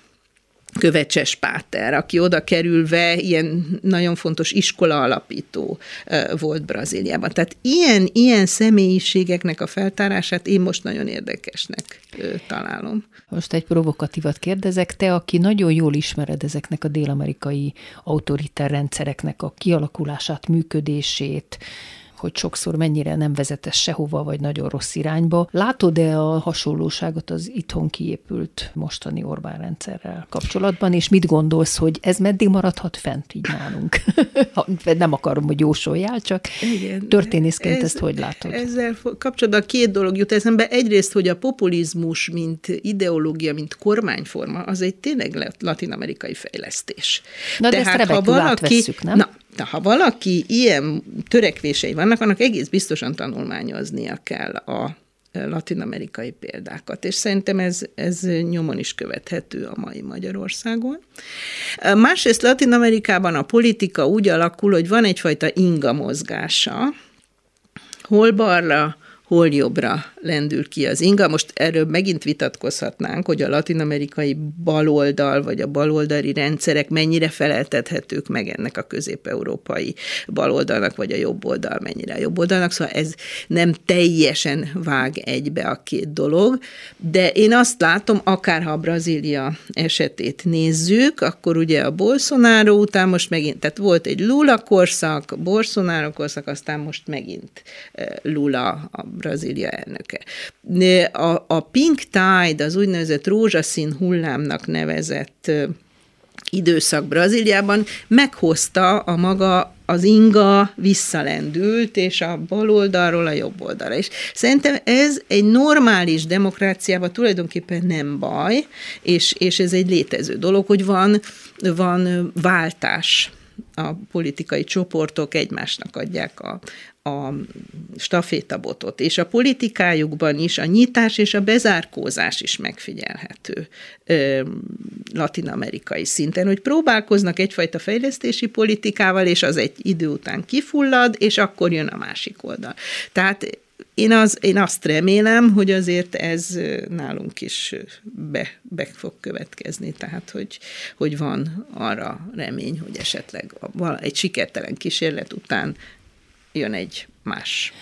Követses Páter, aki oda kerülve ilyen nagyon fontos iskola alapító volt Brazíliában. Tehát ilyen, ilyen személyiségeknek a feltárását én most nagyon érdekesnek találom. Most egy provokatívat kérdezek. Te, aki nagyon jól ismered ezeknek a dél-amerikai autoritár rendszereknek a kialakulását, működését, hogy sokszor mennyire nem vezetett sehova, vagy nagyon rossz irányba. Látod-e a hasonlóságot az itthon kiépült mostani Orbán rendszerrel kapcsolatban, és mit gondolsz, hogy ez meddig maradhat fent így nálunk? Nem akarom, hogy jósoljál, csak Igen, történészként ez, ezt hogy látod? Ezzel kapcsolatban két dolog jut eszembe. Egyrészt, hogy a populizmus, mint ideológia, mint kormányforma, az egy tényleg latin-amerikai fejlesztés. Na, de Tehát, ezt remekül átvesszük, nem? Na, Na, ha valaki ilyen törekvései vannak, annak egész biztosan tanulmányoznia kell a latin-amerikai példákat, és szerintem ez, ez nyomon is követhető a mai Magyarországon. Másrészt Latin-Amerikában a politika úgy alakul, hogy van egyfajta inga mozgása, hol balra, hol jobbra lendül ki az inga. Most erről megint vitatkozhatnánk, hogy a latin-amerikai baloldal, vagy a baloldali rendszerek mennyire feleltethetők meg ennek a közép-európai baloldalnak, vagy a jobboldal mennyire a jobboldalnak. Szóval ez nem teljesen vág egybe a két dolog, de én azt látom, akárha a Brazília esetét nézzük, akkor ugye a Bolsonaro után most megint, tehát volt egy Lula korszak, Bolsonaro korszak, aztán most megint Lula a Brazília elnöke. A, a Pink Tide, az úgynevezett rózsaszín hullámnak nevezett időszak Brazíliában meghozta a maga, az inga visszalendült, és a bal oldalról a jobb oldalra is. Szerintem ez egy normális demokráciában tulajdonképpen nem baj, és, és ez egy létező dolog, hogy van, van váltás. A politikai csoportok egymásnak adják a, a stafétabotot, és a politikájukban is a nyitás és a bezárkózás is megfigyelhető latin-amerikai szinten, hogy próbálkoznak egyfajta fejlesztési politikával, és az egy idő után kifullad, és akkor jön a másik oldal. Tehát én, az, én azt remélem, hogy azért ez nálunk is be, be fog következni, tehát hogy, hogy van arra remény, hogy esetleg egy sikertelen kísérlet után jön egy más.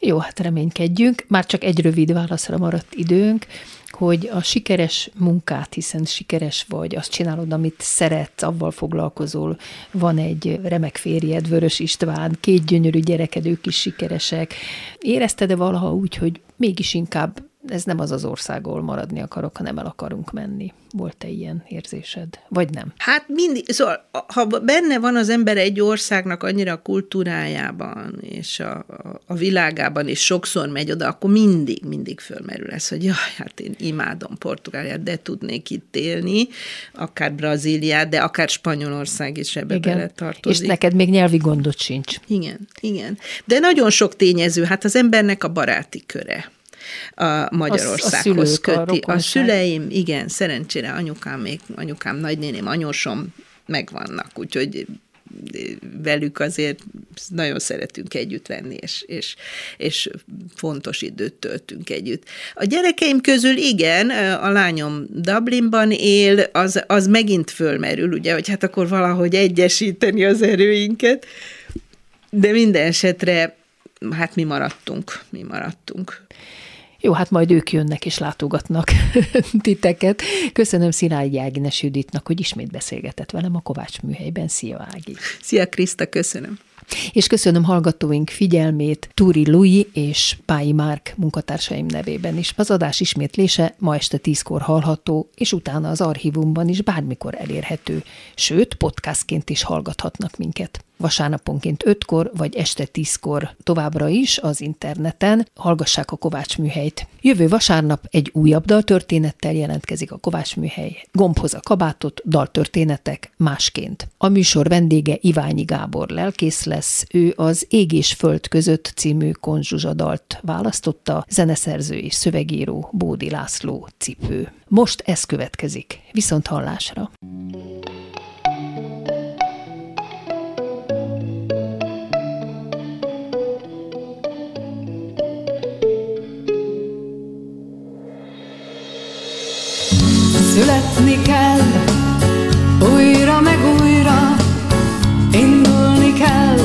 Jó, hát reménykedjünk. Már csak egy rövid válaszra maradt időnk, hogy a sikeres munkát, hiszen sikeres vagy, azt csinálod, amit szeretsz, avval foglalkozol, van egy remek férjed, Vörös István, két gyönyörű gyereked, ők is sikeresek. Érezted-e valaha úgy, hogy mégis inkább ez nem az az ország, ahol maradni akarok, hanem el akarunk menni? Volt-e ilyen érzésed? Vagy nem? Hát mindig, szóval, ha benne van az ember egy országnak annyira a kultúrájában, és a, a világában, és sokszor megy oda, akkor mindig, mindig fölmerül ez, hogy jaj, hát én imádom Portugáliát, de tudnék itt élni, akár Brazíliát, de akár Spanyolország is ebbe beletartozik. És neked még nyelvi gondod sincs. Igen, igen. De nagyon sok tényező, hát az embernek a baráti köre. A Magyarországhoz a, a köti. A, a szüleim, igen, szerencsére anyukám, még, anyukám, nagynéném, anyósom megvannak, úgyhogy velük azért nagyon szeretünk együtt lenni, és, és, és fontos időt töltünk együtt. A gyerekeim közül igen, a lányom Dublinban él, az, az megint fölmerül, ugye, hogy hát akkor valahogy egyesíteni az erőinket, de minden esetre hát mi maradtunk, mi maradtunk. Jó, hát majd ők jönnek és látogatnak titeket. Köszönöm Szilágyi Ágnes Juditnak, hogy ismét beszélgetett velem a Kovátsműhelyben. Szia, Ági! Szia, Kriszta, köszönöm! És köszönöm hallgatóink figyelmét Túri Lui és Pályi Márk munkatársaim nevében is. Az adás ismétlése ma este tízkor hallható, és utána az archívumban is bármikor elérhető. Sőt, podcastként is hallgathatnak minket. Vasárnaponként ötkor vagy este tízkor továbbra is az interneten hallgassák a Kovács műhelyt. Jövő vasárnap egy újabb daltörténettel jelentkezik a Kovács műhely. Gombhoz a kabátot, daltörténetek másként. A műsor vendége Iványi Gábor lelkész lesz, ő az Ég és Föld között című Konzsuzsa dalt választotta, zeneszerző és szövegíró Bódi László Cipő. Most ez következik. Viszont hallásra! Születni kell, újra meg újra, indulni kell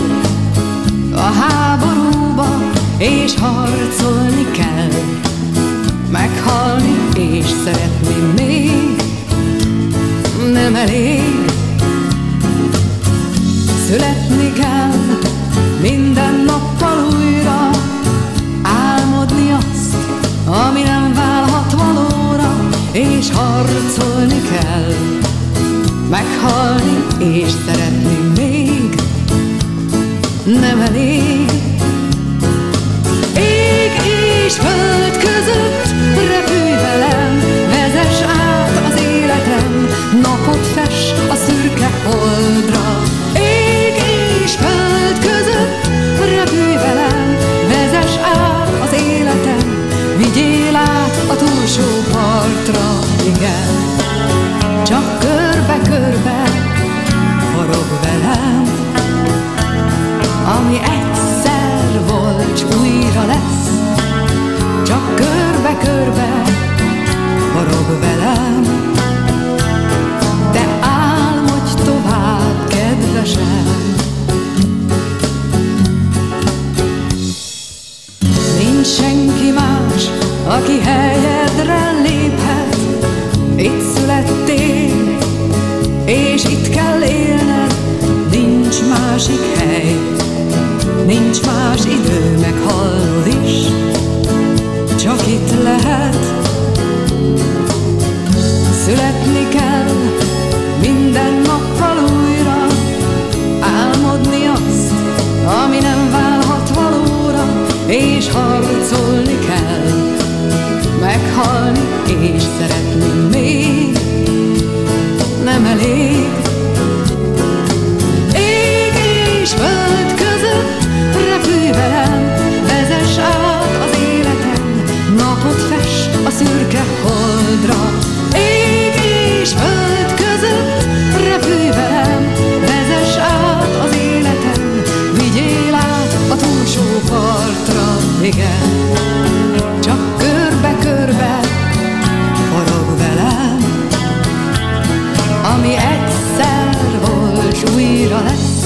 a háborúba, és harcolni kell, meghalni és szeretni még nem elég. Születni kell, minden nappal újra, álmodni azt, ami nem válhat való. És harcolni kell, meghalni és szeretni még nem elég. Ég és föld között repülj velem, vezess át az életem, napot fess a szürke holdra. Ég és föld között repülj velem, vezess át az életem, vigyél át a túlsó partra, igen, csak körbe-körbe forog velem, ami egyszer volt, s újra lesz, csak körbe-körbe forog velem, de álmodj tovább, kedvesem. Nincs senki más, aki helyedre léphet, itt születtél, és itt kell élned, nincs másik hely, nincs más idő, meghallod is. szürke holdra. Ég és föld között repülj velem, vezess át az életem, vigyél át a túlsó partra. Igen, csak körbe-körbe forog velem, ami egyszer volt, újra lesz.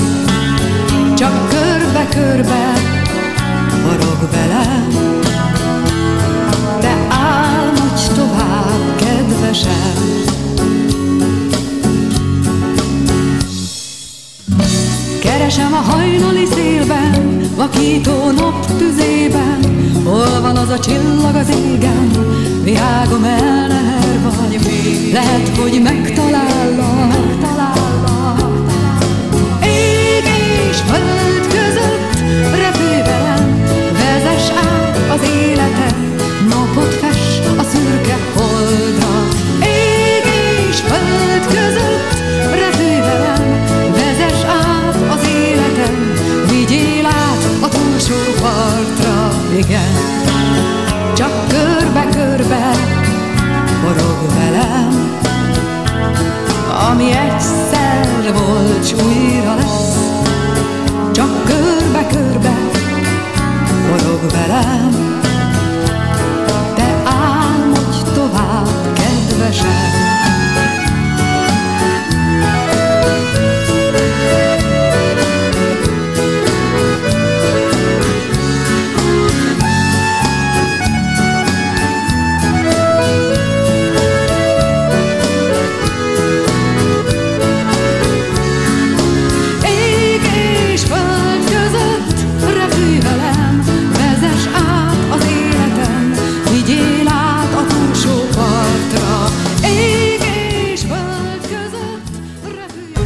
Csak körbe-körbe forog velem, de álmodj tovább, kedvesem. Keresem a hajnali szélben, vakító nap tüzében, hol van az a csillag az égen, virágom el neher vagy, lehet, hogy megtalállak, megtalállak. Ég és föld között repülj velem, vezess át az életem, napot fess a szürke holdra. Ég és föld között repülj velem, vezess át az életem, vigyél át a túlsó partra. Igen, csak körbe-körbe forog velem, ami egyszer volt, s újra lesz. Csak körbe-körbe forog velem, tovább, kedvesem. Ég és föld között repülj velem, vezess át az életem, vigyél át a túlsó partra. Ég és föld között repül.